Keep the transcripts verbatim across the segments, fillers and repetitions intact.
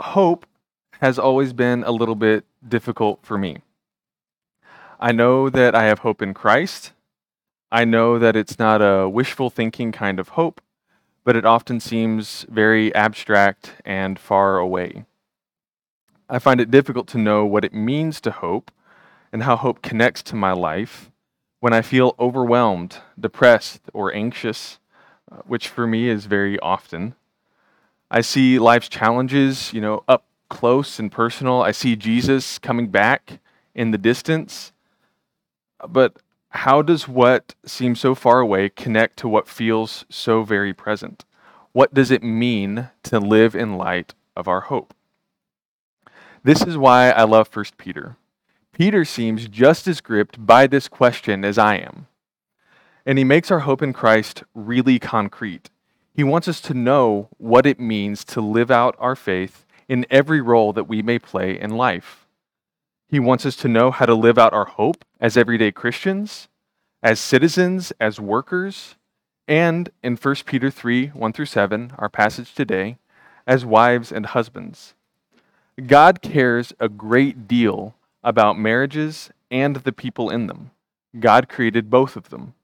hope has always been a little bit difficult for me. I know that I have hope in Christ. I know that it's not a wishful thinking kind of hope, but it often seems very abstract and far away. I find it difficult to know what it means to hope and how hope connects to my life when I feel overwhelmed, depressed, or anxious, which for me is very often. I see life's challenges, you know, up close and personal. I see Jesus coming back in the distance. But how does what seems so far away connect to what feels so very present? What does it mean to live in light of our hope? This is why I love First Peter. Peter seems just as gripped by this question as I am. And he makes our hope in Christ really concrete. He wants us to know what it means to live out our faith in every role that we may play in life. He wants us to know how to live out our hope as everyday Christians, as citizens, as workers, and in First Peter three, one through seven, our passage today, as wives and husbands. God cares a great deal about marriages and the people in them. God created both of them.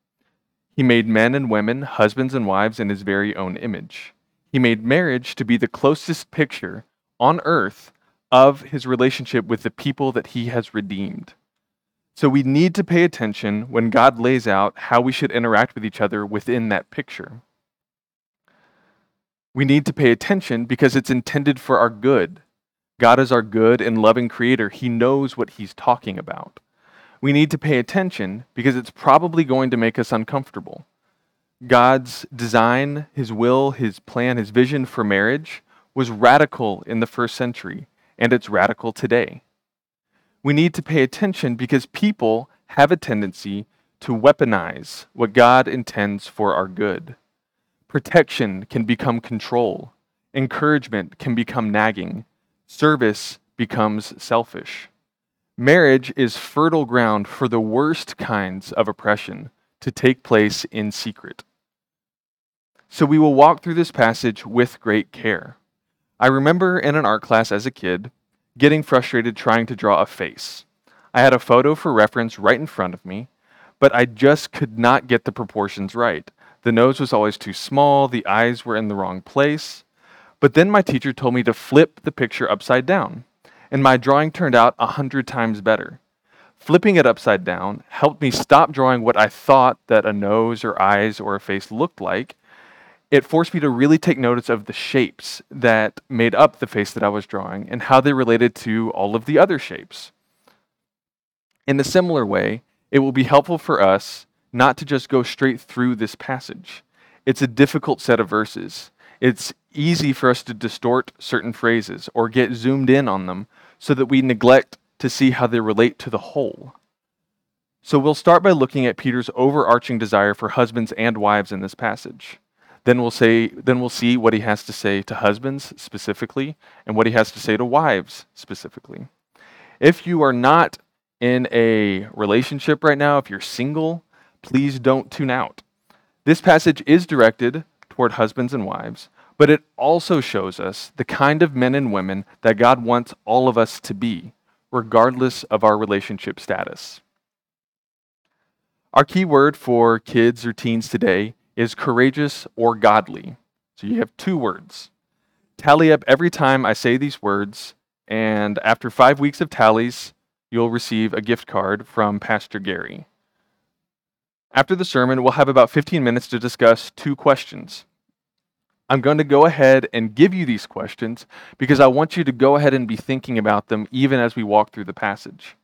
He made men and women, husbands and wives, in his very own image. He made marriage to be the closest picture on earth of his relationship with the people that he has redeemed. So we need to pay attention when God lays out how we should interact with each other within that picture. We need to pay attention because it's intended for our good. God is our good and loving creator. He knows what he's talking about. We need to pay attention because it's probably going to make us uncomfortable. God's design, his will, his plan, his vision for marriage was radical in the first century, and it's radical today. We need to pay attention because people have a tendency to weaponize what God intends for our good. Protection can become control. Encouragement can become nagging. Service becomes selfish. Marriage is fertile ground for the worst kinds of oppression to take place in secret. So we will walk through this passage with great care. I remember in an art class as a kid, getting frustrated trying to draw a face. I had a photo for reference right in front of me, but I just could not get the proportions right. The nose was always too small, the eyes were in the wrong place. But then my teacher told me to flip the picture upside down, and my drawing turned out a hundred times better. Flipping it upside down helped me stop drawing what I thought that a nose or eyes or a face looked like. It forced me to really take notice of the shapes that made up the face that I was drawing and how they related to all of the other shapes. In a similar way, it will be helpful for us not to just go straight through this passage. It's a difficult set of verses. It's easy for us to distort certain phrases or get zoomed in on them so that we neglect to see how they relate to the whole. So we'll start by looking at Peter's overarching desire for husbands and wives in this passage. Then we'll say, then we'll see what he has to say to husbands specifically and what he has to say to wives specifically. If you are not in a relationship right now, if you're single, please don't tune out. This passage is directed toward husbands and wives, but it also shows us the kind of men and women that God wants all of us to be, regardless of our relationship status. Our key word for kids or teens today is courageous or godly. So you have two words. Tally up every time I say these words, and after five weeks of tallies, you'll receive a gift card from Pastor Gary. After the sermon, we'll have about fifteen minutes to discuss two questions. I'm going to go ahead and give you these questions because I want you to go ahead and be thinking about them even as we walk through the passage.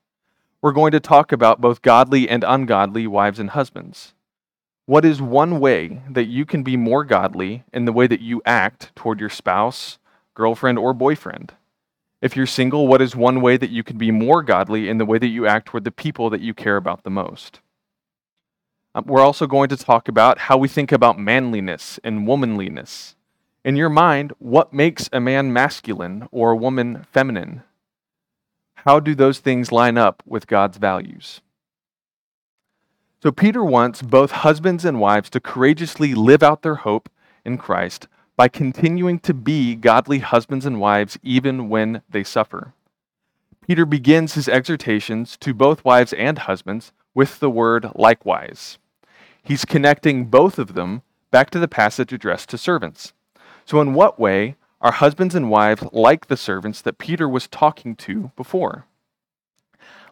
We're going to talk about both godly and ungodly wives and husbands. What is one way that you can be more godly in the way that you act toward your spouse, girlfriend, or boyfriend? If you're single, what is one way that you can be more godly in the way that you act toward the people that you care about the most? We're also going to talk about how we think about manliness and womanliness. In your mind, what makes a man masculine or a woman feminine? How do those things line up with God's values? So Peter wants both husbands and wives to courageously live out their hope in Christ, by continuing to be godly husbands and wives even when they suffer. Peter begins his exhortations to both wives and husbands with the word likewise. He's connecting both of them back to the passage addressed to servants. So in what way are husbands and wives like the servants that Peter was talking to before?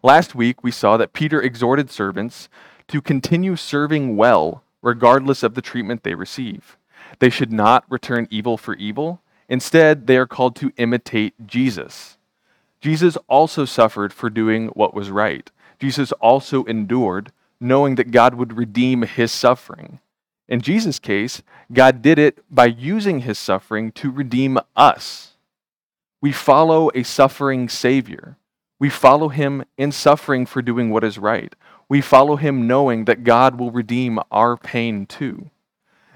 Last week, we saw that Peter exhorted servants to continue serving well regardless of the treatment they receive. They should not return evil for evil. Instead, they are called to imitate Jesus. Jesus also suffered for doing what was right. Jesus also endured, knowing that God would redeem his suffering. In Jesus' case, God did it by using his suffering to redeem us. We follow a suffering Savior. We follow him in suffering for doing what is right. We follow him knowing that God will redeem our pain too.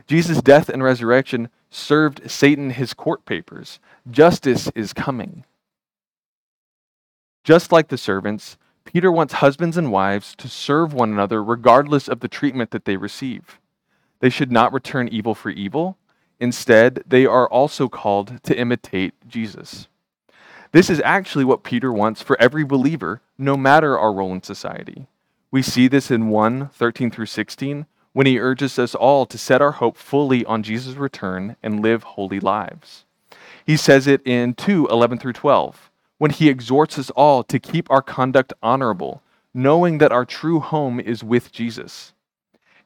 Jesus' death and resurrection served Satan his court papers. Justice is coming. Just like the servants, Peter wants husbands and wives to serve one another regardless of the treatment that they receive. They should not return evil for evil. Instead, they are also called to imitate Jesus. This is actually what Peter wants for every believer, no matter our role in society. We see this in one, thirteen through sixteen, when he urges us all to set our hope fully on Jesus' return and live holy lives. He says it in two, eleven through twelve, when he exhorts us all to keep our conduct honorable, knowing that our true home is with Jesus.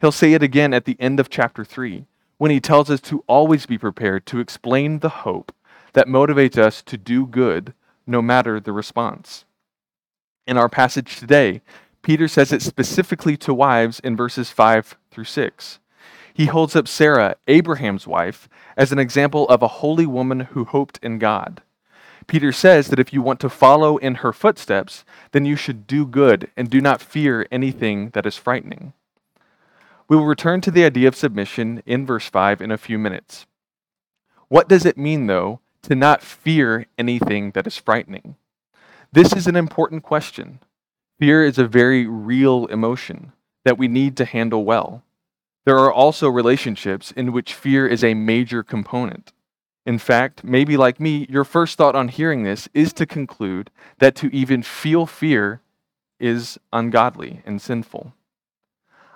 He'll say it again at the end of chapter three, when he tells us to always be prepared to explain the hope that motivates us to do good, no matter the response. In our passage today, Peter says it specifically to wives in verses five through six. He holds up Sarah, Abraham's wife, as an example of a holy woman who hoped in God. Peter says that if you want to follow in her footsteps, then you should do good and do not fear anything that is frightening. We will return to the idea of submission in verse five in a few minutes. What does it mean, though, to not fear anything that is frightening? This is an important question. Fear is a very real emotion that we need to handle well. There are also relationships in which fear is a major component. In fact, maybe like me, your first thought on hearing this is to conclude that to even feel fear is ungodly and sinful.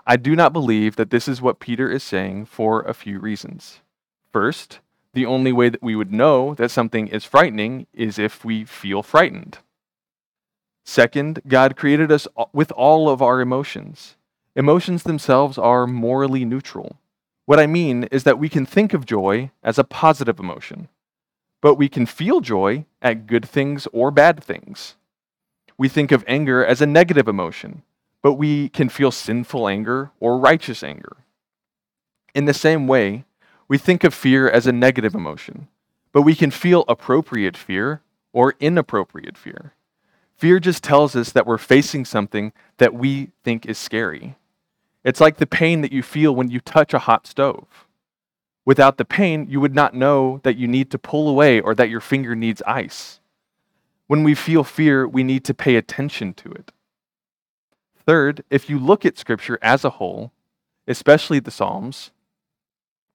I do not believe that this is what Peter is saying for a few reasons. First, the only way that we would know that something is frightening is if we feel frightened. Second, God created us with all of our emotions. Emotions themselves are morally neutral. What I mean is that we can think of joy as a positive emotion, but we can feel joy at good things or bad things. We think of anger as a negative emotion, but we can feel sinful anger or righteous anger. In the same way, we think of fear as a negative emotion, but we can feel appropriate fear or inappropriate fear. Fear just tells us that we're facing something that we think is scary. It's like the pain that you feel when you touch a hot stove. Without the pain, you would not know that you need to pull away or that your finger needs ice. When we feel fear, we need to pay attention to it. Third, if you look at Scripture as a whole, especially the Psalms,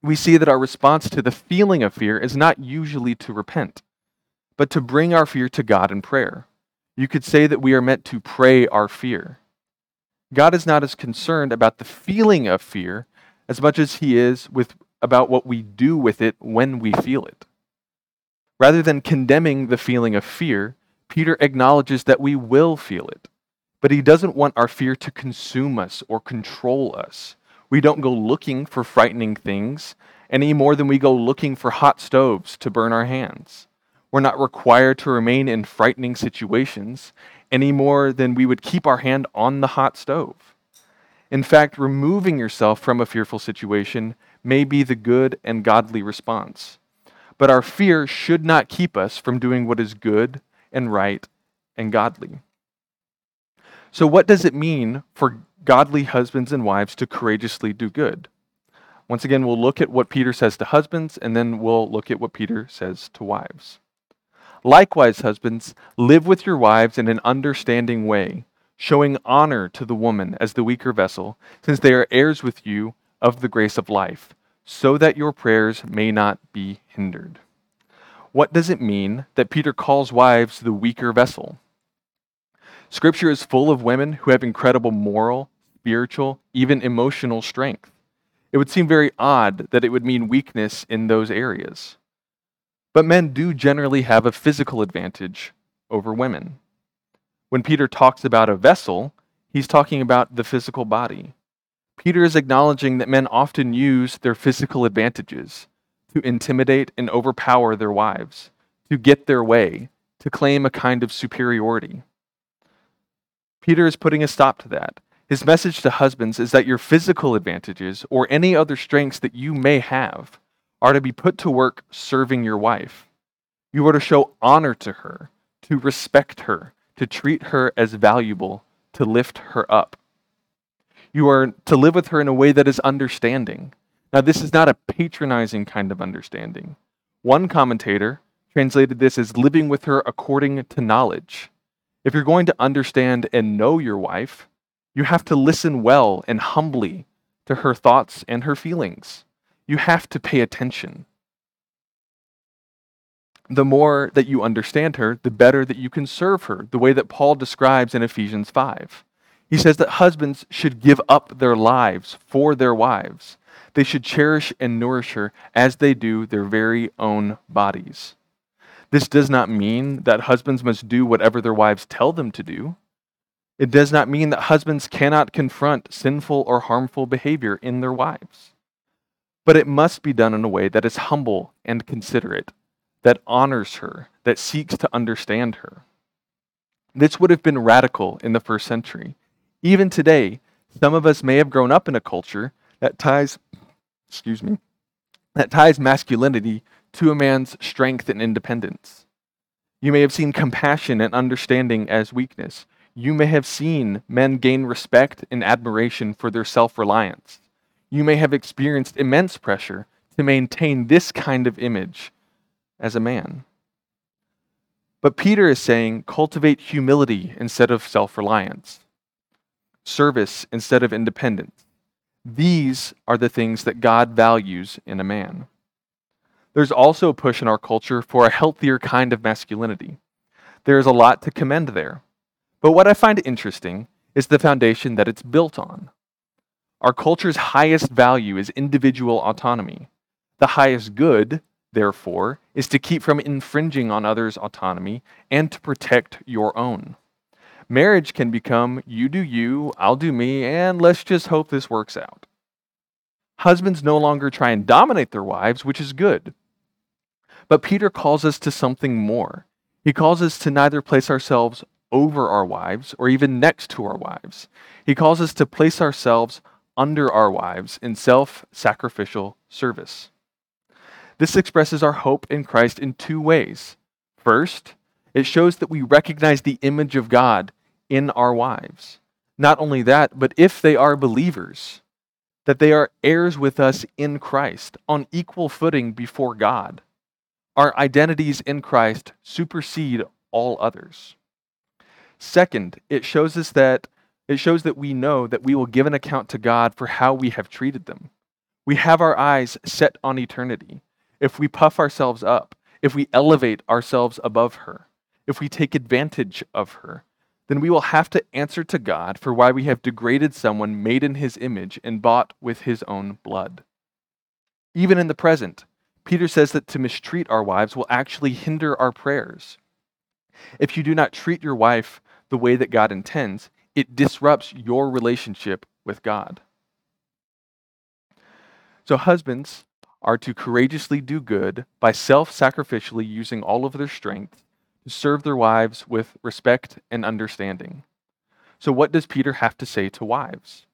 we see that our response to the feeling of fear is not usually to repent, but to bring our fear to God in prayer. You could say that we are meant to pray our fear. God is not as concerned about the feeling of fear as much as he is with about what we do with it when we feel it. Rather than condemning the feeling of fear, Peter acknowledges that we will feel it, but he doesn't want our fear to consume us or control us. We don't go looking for frightening things any more than we go looking for hot stoves to burn our hands. We're not required to remain in frightening situations any more than we would keep our hand on the hot stove. In fact, removing yourself from a fearful situation may be the good and godly response. But our fear should not keep us from doing what is good and right and godly. So what does it mean for godly husbands and wives to courageously do good? Once again, we'll look at what Peter says to husbands, and then we'll look at what Peter says to wives. Likewise, husbands, live with your wives in an understanding way, showing honor to the woman as the weaker vessel, since they are heirs with you of the grace of life, so that your prayers may not be hindered. What does it mean that Peter calls wives the weaker vessel? Scripture is full of women who have incredible moral, spiritual, even emotional strength. It would seem very odd that it would mean weakness in those areas. But men do generally have a physical advantage over women. When Peter talks about a vessel, he's talking about the physical body. Peter is acknowledging that men often use their physical advantages to intimidate and overpower their wives, to get their way, to claim a kind of superiority. Peter is putting a stop to that. His message to husbands is that your physical advantages or any other strengths that you may have are to be put to work serving your wife. You are to show honor to her, to respect her, to treat her as valuable, to lift her up. You are to live with her in a way that is understanding. Now, this is not a patronizing kind of understanding. One commentator translated this as living with her according to knowledge. If you're going to understand and know your wife, you have to listen well and humbly to her thoughts and her feelings. You have to pay attention. The more that you understand her, the better that you can serve her, the way that Paul describes in Ephesians five. He says that husbands should give up their lives for their wives. They should cherish and nourish her as they do their very own bodies. This does not mean that husbands must do whatever their wives tell them to do. It does not mean that husbands cannot confront sinful or harmful behavior in their wives. But it must be done in a way that is humble and considerate, that honors her, that seeks to understand her. This would have been radical in the first century. Even today, some of us may have grown up in a culture that ties, excuse me, that ties masculinity to a man's strength and independence. You may have seen compassion and understanding as weakness. You may have seen men gain respect and admiration for their self-reliance. You may have experienced immense pressure to maintain this kind of image as a man. But Peter is saying, cultivate humility instead of self-reliance, service instead of independence. These are the things that God values in a man. There's also a push in our culture for a healthier kind of masculinity. There is a lot to commend there. But what I find interesting is the foundation that it's built on. Our culture's highest value is individual autonomy. The highest good, therefore, is to keep from infringing on others' autonomy and to protect your own. Marriage can become, you do you, I'll do me, and let's just hope this works out. Husbands no longer try and dominate their wives, which is good. But Peter calls us to something more. He calls us to neither place ourselves over our wives or even next to our wives. He calls us to place ourselves under our wives in self-sacrificial service. This expresses our hope in Christ in two ways. First, it shows that we recognize the image of God in our wives. Not only that, but if they are believers, that they are heirs with us in Christ on equal footing before God. Our identities in Christ supersede all others. Second, it shows us that it shows that we know that we will give an account to God for how we have treated them. We have our eyes set on eternity. If we puff ourselves up, if we elevate ourselves above her, if we take advantage of her, then we will have to answer to God for why we have degraded someone made in his image and bought with his own blood. Even in the present, Peter says that to mistreat our wives will actually hinder our prayers. If you do not treat your wife the way that God intends, it disrupts your relationship with God. So husbands are to courageously do good by self-sacrificially using all of their strength to serve their wives with respect and understanding. So what does Peter have to say to wives?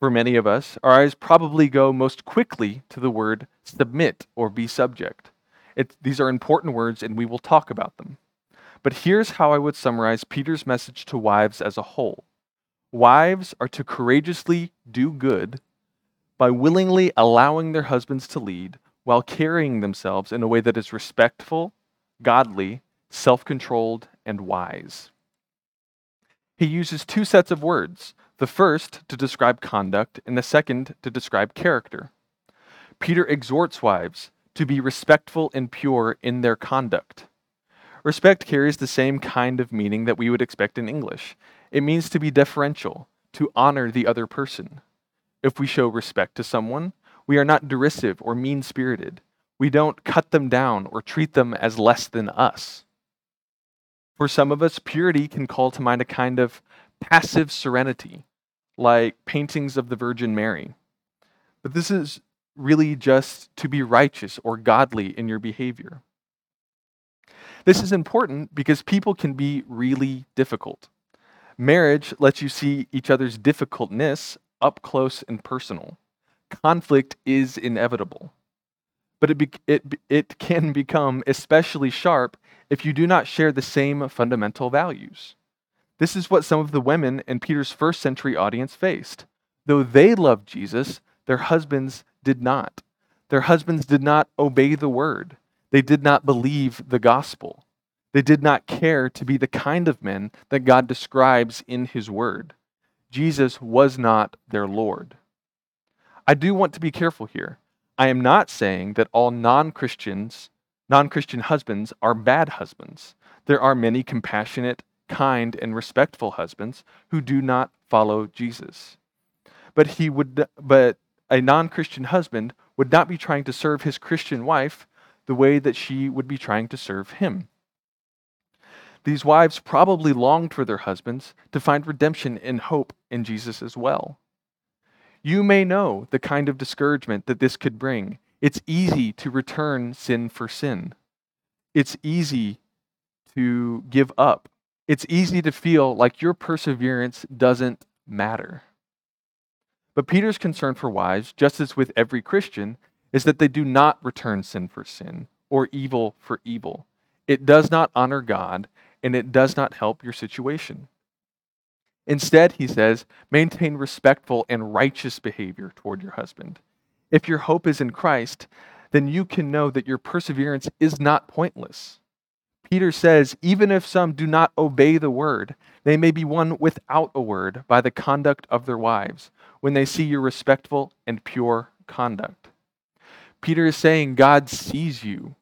For many of us, our eyes probably go most quickly to the word submit or be subject. It, these are important words and we will talk about them. But here's how I would summarize Peter's message to wives as a whole. Wives are to courageously do good by willingly allowing their husbands to lead while carrying themselves in a way that is respectful, godly, self-controlled, and wise. He uses two sets of words, the first to describe conduct and the second to describe character. Peter exhorts wives to be respectful and pure in their conduct. Respect carries the same kind of meaning that we would expect in English. It means to be deferential, to honor the other person. If we show respect to someone, we are not derisive or mean-spirited. We don't cut them down or treat them as less than us. For some of us, purity can call to mind a kind of passive serenity, like paintings of the Virgin Mary. But this is really just to be righteous or godly in your behavior. This is important because people can be really difficult. Marriage lets you see each other's difficultness up close and personal. Conflict is inevitable, but it, be, it, it can become especially sharp if you do not share the same fundamental values. This is what some of the women in Peter's first century audience faced. Though they loved Jesus, their husbands did not. Their husbands did not obey the word. They did not believe the gospel. They did not care to be the kind of men that God describes in his word. Jesus was not their Lord. I do want to be careful here. I am not saying that all non-Christians, non-Christian husbands are bad husbands. There are many compassionate, kind, and respectful husbands who do not follow Jesus. But he would but a non-Christian husband would not be trying to serve his Christian wife the way that she would be trying to serve him. These wives probably longed for their husbands to find redemption and hope in Jesus as well. You may know the kind of discouragement that this could bring. It's easy to return sin for sin. It's easy to give up. It's easy to feel like your perseverance doesn't matter. But Peter's concern for wives, just as with every Christian, is that they do not return sin for sin or evil for evil. It does not honor God, and it does not help your situation. Instead, he says, maintain respectful and righteous behavior toward your husband. If your hope is in Christ, then you can know that your perseverance is not pointless. Peter says, even if some do not obey the word, they may be won without a word by the conduct of their wives, when they see your respectful and pure conduct. Peter is saying God sees you.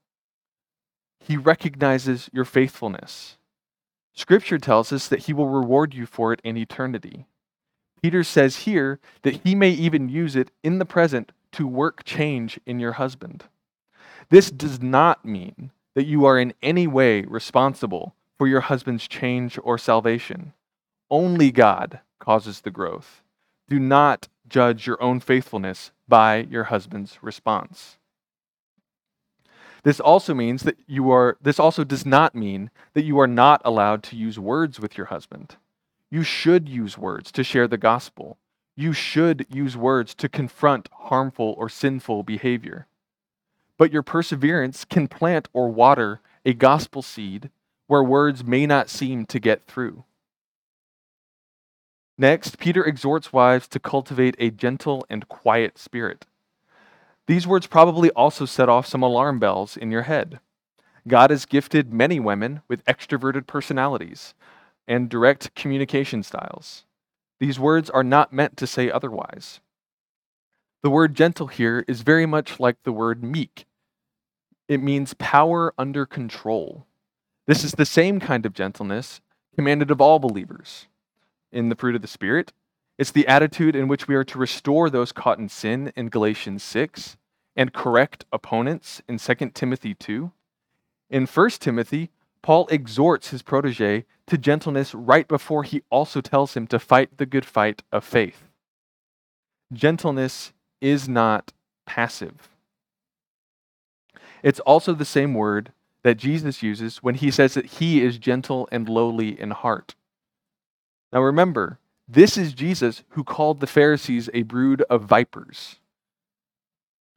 He recognizes your faithfulness. Scripture tells us that he will reward you for it in eternity. Peter says here that he may even use it in the present to work change in your husband. This does not mean that you are in any way responsible for your husband's change or salvation. Only God causes the growth. Do not judge your own faithfulness by your husband's response. This also means that you are, this also does not mean that you are not allowed to use words with your husband. You should use words to share the gospel. You should use words to confront harmful or sinful behavior. But your perseverance can plant or water a gospel seed where words may not seem to get through. Next, Peter exhorts wives to cultivate a gentle and quiet spirit. These words probably also set off some alarm bells in your head. God has gifted many women with extroverted personalities and direct communication styles. These words are not meant to say otherwise. The word gentle here is very much like the word meek. It means power under control. This is the same kind of gentleness commanded of all believers in the fruit of the Spirit. It's the attitude in which we are to restore those caught in sin in Galatians six, and correct opponents in Second Timothy two. In First Timothy, Paul exhorts his protege to gentleness right before he also tells him to fight the good fight of faith. Gentleness is not passive. It's also the same word that Jesus uses when he says that he is gentle and lowly in heart. Now remember, this is Jesus who called the Pharisees a brood of vipers,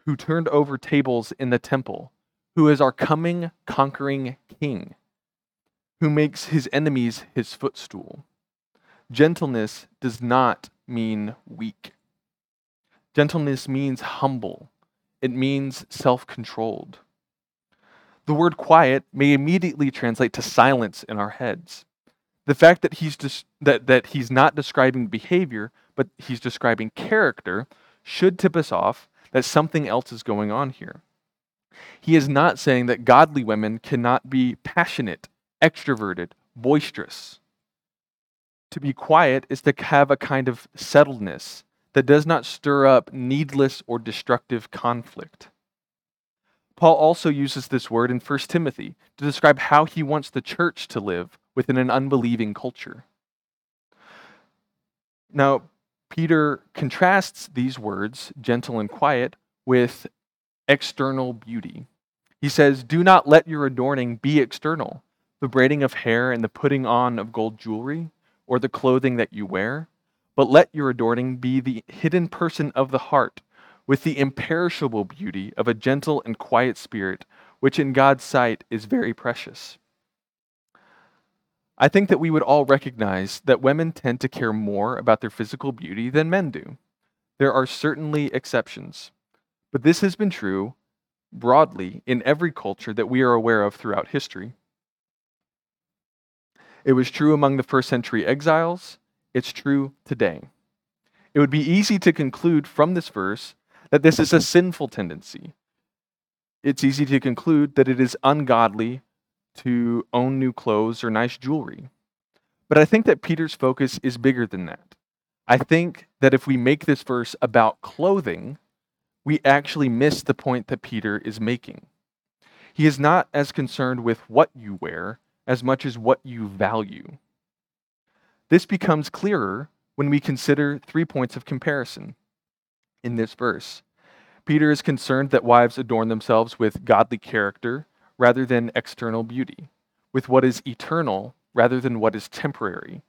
who turned over tables in the temple, who is our coming, conquering king, who makes his enemies his footstool. Gentleness does not mean weak. Gentleness means humble. It means self-controlled. The word quiet may immediately translate to silence in our heads. The fact that he's dis- that, that he's not describing behavior, but he's describing character, should tip us off that something else is going on here. He is not saying that godly women cannot be passionate, extroverted, boisterous. To be quiet is to have a kind of settledness that does not stir up needless or destructive conflict. Paul also uses this word in First Timothy to describe how he wants the church to live within an unbelieving culture. Now, Peter contrasts these words, gentle and quiet, with external beauty. He says, "Do not let your adorning be external, the braiding of hair and the putting on of gold jewelry, or the clothing that you wear, but let your adorning be the hidden person of the heart, with the imperishable beauty of a gentle and quiet spirit, which in God's sight is very precious." I think that we would all recognize that women tend to care more about their physical beauty than men do. There are certainly exceptions, but this has been true broadly in every culture that we are aware of throughout history. It was true among the first century exiles. It's true today. It would be easy to conclude from this verse that this is a sinful tendency. It's easy to conclude that it is ungodly to own new clothes or nice jewelry. But I think that Peter's focus is bigger than that. I think that if we make this verse about clothing, we actually miss the point that Peter is making. He is not as concerned with what you wear as much as what you value. This becomes clearer when we consider three points of comparison in this verse. Peter is concerned that wives adorn themselves with godly character rather than external beauty, with what is eternal rather than what is temporary,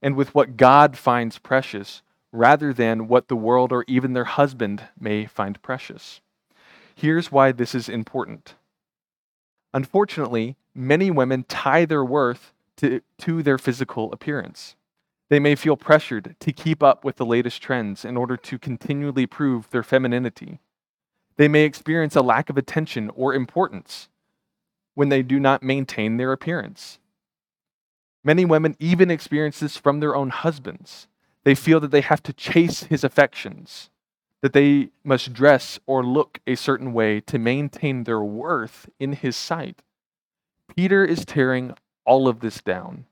and with what God finds precious rather than what the world or even their husband may find precious. Here's why this is important. Unfortunately, many women tie their worth to, to their physical appearance. They may feel pressured to keep up with the latest trends in order to continually prove their femininity. They may experience a lack of attention or importance when they do not maintain their appearance. Many women even experience this from their own husbands. They feel that they have to chase his affections, that they must dress or look a certain way to maintain their worth in his sight. Peter is tearing all of this down.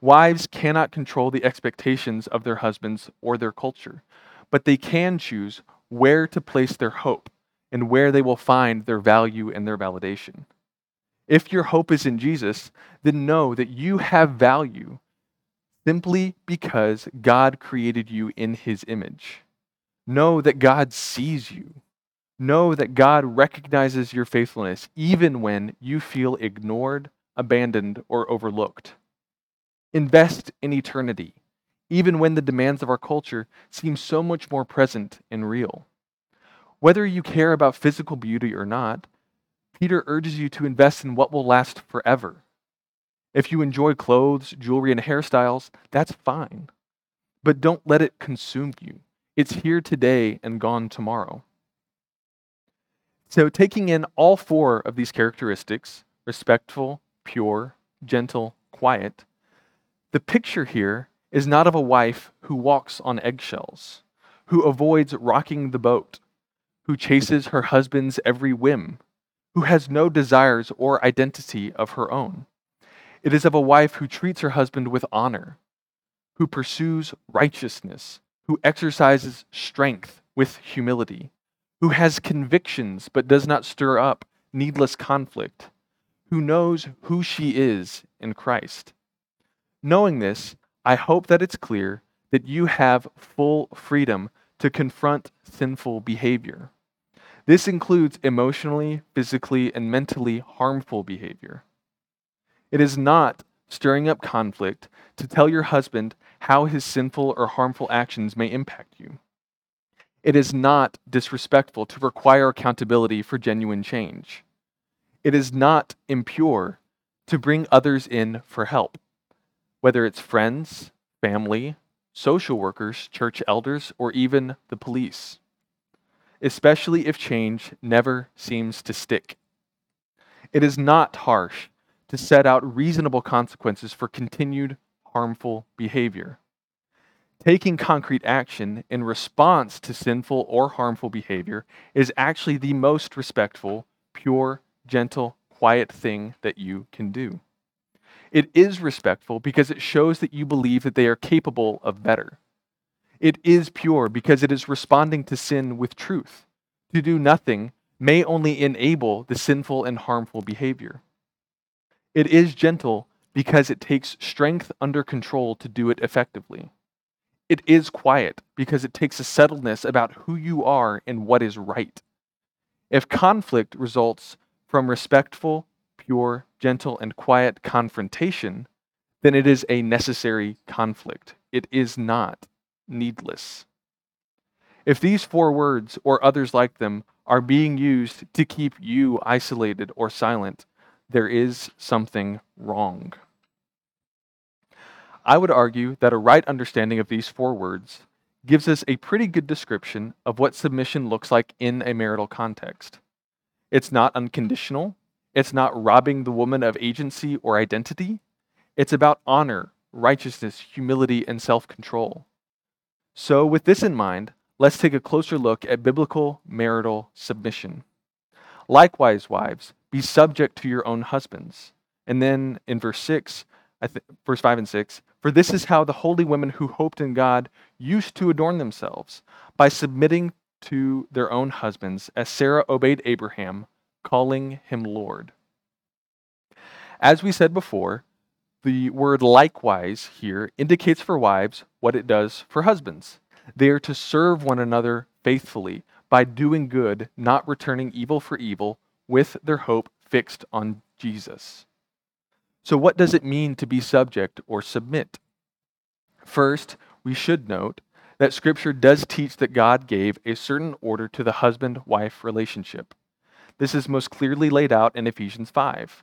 Wives cannot control the expectations of their husbands or their culture, but they can choose where to place their hope and where they will find their value and their validation. If your hope is in Jesus, then know that you have value simply because God created you in his image. Know that God sees you. Know that God recognizes your faithfulness even when you feel ignored, abandoned, or overlooked. Invest in eternity, even when the demands of our culture seem so much more present and real. Whether you care about physical beauty or not, Peter urges you to invest in what will last forever. If you enjoy clothes, jewelry, and hairstyles, that's fine. But don't let it consume you. It's here today and gone tomorrow. So taking in all four of these characteristics, respectful, pure, gentle, quiet, the picture here is not of a wife who walks on eggshells, who avoids rocking the boat, who chases her husband's every whim, who has no desires or identity of her own. It is of a wife who treats her husband with honor, who pursues righteousness, who exercises strength with humility, who has convictions but does not stir up needless conflict, who knows who she is in Christ. Knowing this, I hope that it's clear that you have full freedom to confront sinful behavior. This includes emotionally, physically, and mentally harmful behavior. It is not stirring up conflict to tell your husband how his sinful or harmful actions may impact you. It is not disrespectful to require accountability for genuine change. It is not impure to bring others in for help, whether it's friends, family, social workers, church elders, or even the police, especially if change never seems to stick. It is not harsh to set out reasonable consequences for continued harmful behavior. Taking concrete action in response to sinful or harmful behavior is actually the most respectful, pure, gentle, quiet thing that you can do. It is respectful because it shows that you believe that they are capable of better. It is pure because it is responding to sin with truth. To do nothing may only enable the sinful and harmful behavior. It is gentle because it takes strength under control to do it effectively. It is quiet because it takes a settledness about who you are and what is right. If conflict results from respectful, pure, gentle, and quiet confrontation, then it is a necessary conflict. It is not needless. If these four words or others like them are being used to keep you isolated or silent, there is something wrong. I would argue that a right understanding of these four words gives us a pretty good description of what submission looks like in a marital context. It's not unconditional. It's not robbing the woman of agency or identity. It's about honor, righteousness, humility, and self-control. So with this in mind, let's take a closer look at biblical marital submission. Likewise, wives, be subject to your own husbands. And then in verse six, I th- verse five and six, for this is how the holy women who hoped in God used to adorn themselves, by submitting to their own husbands, as Sarah obeyed Abraham, calling him Lord. As we said before, the word likewise here indicates for wives what it does for husbands. They are to serve one another faithfully by doing good, not returning evil for evil, with their hope fixed on Jesus. So what does it mean to be subject or submit? First, we should note that Scripture does teach that God gave a certain order to the husband-wife relationship. This is most clearly laid out in Ephesians five.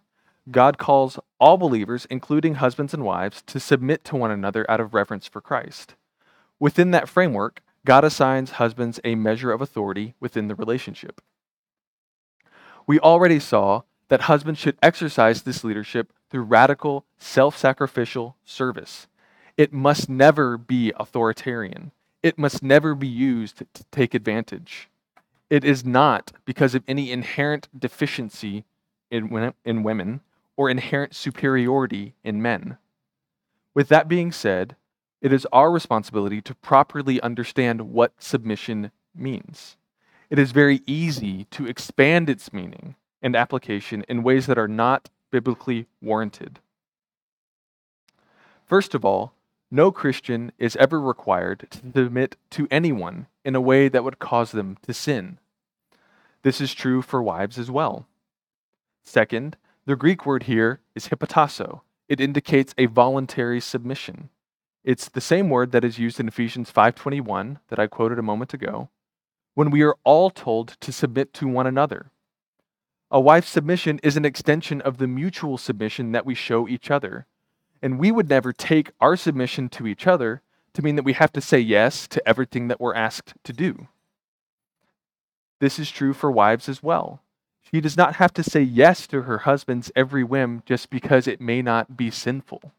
God calls all believers, including husbands and wives, to submit to one another out of reverence for Christ. Within that framework, God assigns husbands a measure of authority within the relationship. We already saw that husbands should exercise this leadership through radical, self-sacrificial service. It must never be authoritarian. It must never be used to take advantage. It is not because of any inherent deficiency in, in women or inherent superiority in men. With that being said, it is our responsibility to properly understand what submission means. It is very easy to expand its meaning and application in ways that are not biblically warranted. First of all, no Christian is ever required to submit to anyone in a way that would cause them to sin. This is true for wives as well. Second, the Greek word here is hypotasso. It indicates a voluntary submission. It's the same word that is used in Ephesians five twenty-one that I quoted a moment ago, when we are all told to submit to one another. A wife's submission is an extension of the mutual submission that we show each other. And we would never take our submission to each other to mean that we have to say yes to everything that we're asked to do. This is true for wives as well. She does not have to say yes to her husband's every whim just because it may not be sinful.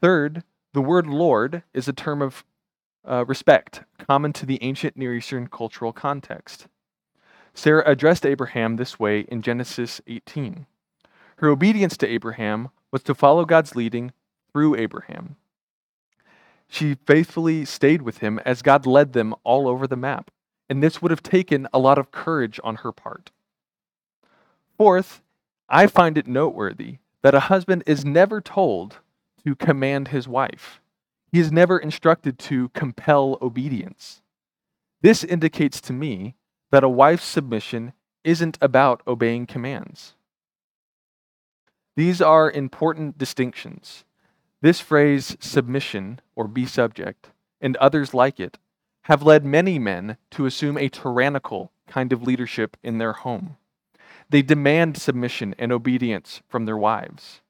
Third, the word Lord is a term of uh, respect common to the ancient Near Eastern cultural context. Sarah addressed Abraham this way in Genesis eighteen. Her obedience to Abraham was to follow God's leading through Abraham. She faithfully stayed with him as God led them all over the map, and this would have taken a lot of courage on her part. Fourth, I find it noteworthy that a husband is never told to command his wife. He is never instructed to compel obedience. This indicates to me that a wife's submission isn't about obeying commands. These are important distinctions. This phrase, submission, or be subject, and others like it, have led many men to assume a tyrannical kind of leadership in their home. They demand submission and obedience from their wives.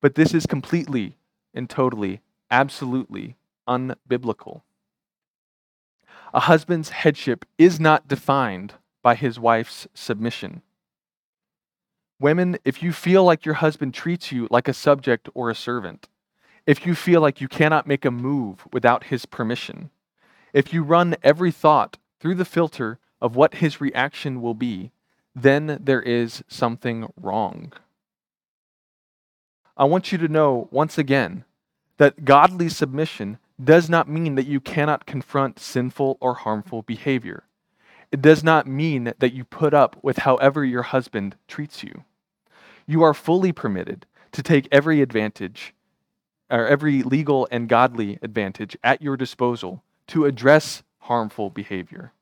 But this is completely and totally, absolutely unbiblical. A husband's headship is not defined by his wife's submission. Women, if you feel like your husband treats you like a subject or a servant, if you feel like you cannot make a move without his permission, if you run every thought through the filter of what his reaction will be, then there is something wrong. I want you to know once again that godly submission does not mean that you cannot confront sinful or harmful behavior. It does not mean that you put up with however your husband treats you. You are fully permitted to take every advantage, or every legal and godly advantage at your disposal to address harmful behavior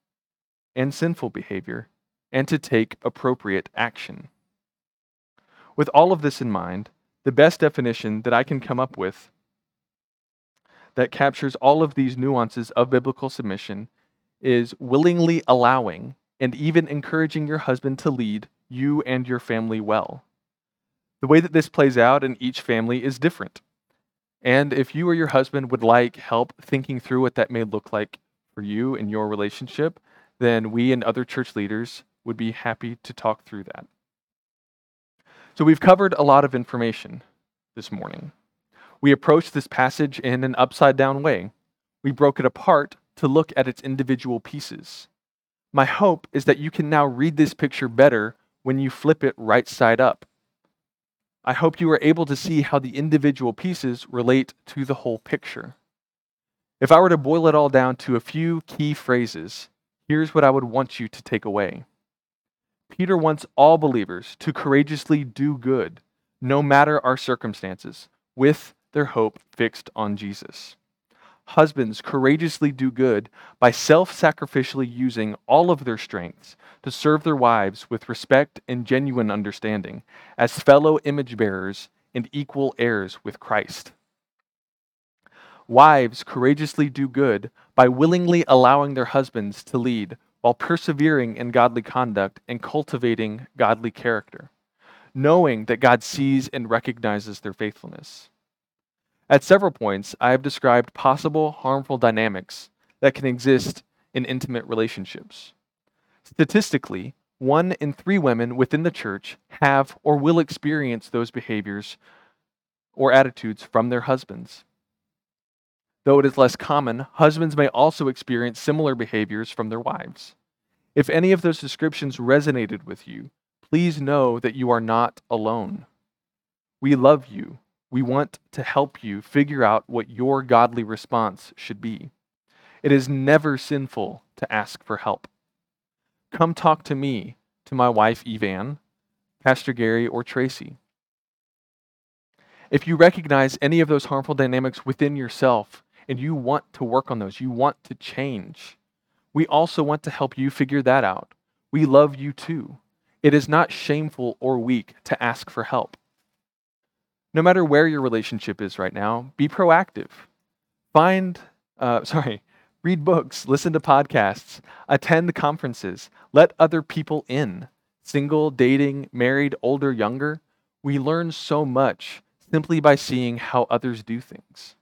and sinful behavior and to take appropriate action. With all of this in mind, the best definition that I can come up with that captures all of these nuances of biblical submission is willingly allowing and even encouraging your husband to lead you and your family well. The way that this plays out in each family is different. And if you or your husband would like help thinking through what that may look like for you in your relationship, then we and other church leaders would be happy to talk through that. So we've covered a lot of information this morning. We approached this passage in an upside-down way. We broke it apart to look at its individual pieces. My hope is that you can now read this picture better when you flip it right side up. I hope you were able to see how the individual pieces relate to the whole picture. If I were to boil it all down to a few key phrases, here's what I would want you to take away. Peter wants all believers to courageously do good, no matter our circumstances, with their hope fixed on Jesus. Husbands courageously do good by self-sacrificially using all of their strengths to serve their wives with respect and genuine understanding as fellow image bearers and equal heirs with Christ. Wives courageously do good by willingly allowing their husbands to lead while persevering in godly conduct and cultivating godly character, knowing that God sees and recognizes their faithfulness. At several points, I have described possible harmful dynamics that can exist in intimate relationships. Statistically, one in three women within the church have or will experience those behaviors or attitudes from their husbands. Though it is less common, husbands may also experience similar behaviors from their wives. If any of those descriptions resonated with you, please know that you are not alone. We love you. We want to help you figure out what your godly response should be. It is never sinful to ask for help. Come talk to me, to my wife Evan, Pastor Gary, or Tracy. If you recognize any of those harmful dynamics within yourself and you want to work on those, you want to change, we also want to help you figure that out. We love you too. It is not shameful or weak to ask for help. No matter where your relationship is right now, be proactive. Find, uh, sorry, read books, listen to podcasts, attend conferences, let other people in. Single, dating, married, older, younger. We learn so much simply by seeing how others do things.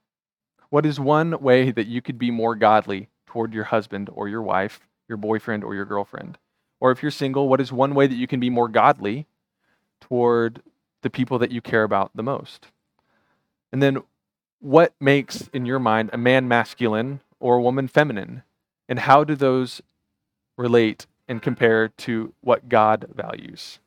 What is one way that you could be more godly toward your husband or your wife, your boyfriend or your girlfriend? Or if you're single, what is one way that you can be more godly toward the people that you care about the most? And then what makes, in your mind, a man masculine or a woman feminine? And how do those relate and compare to what God values?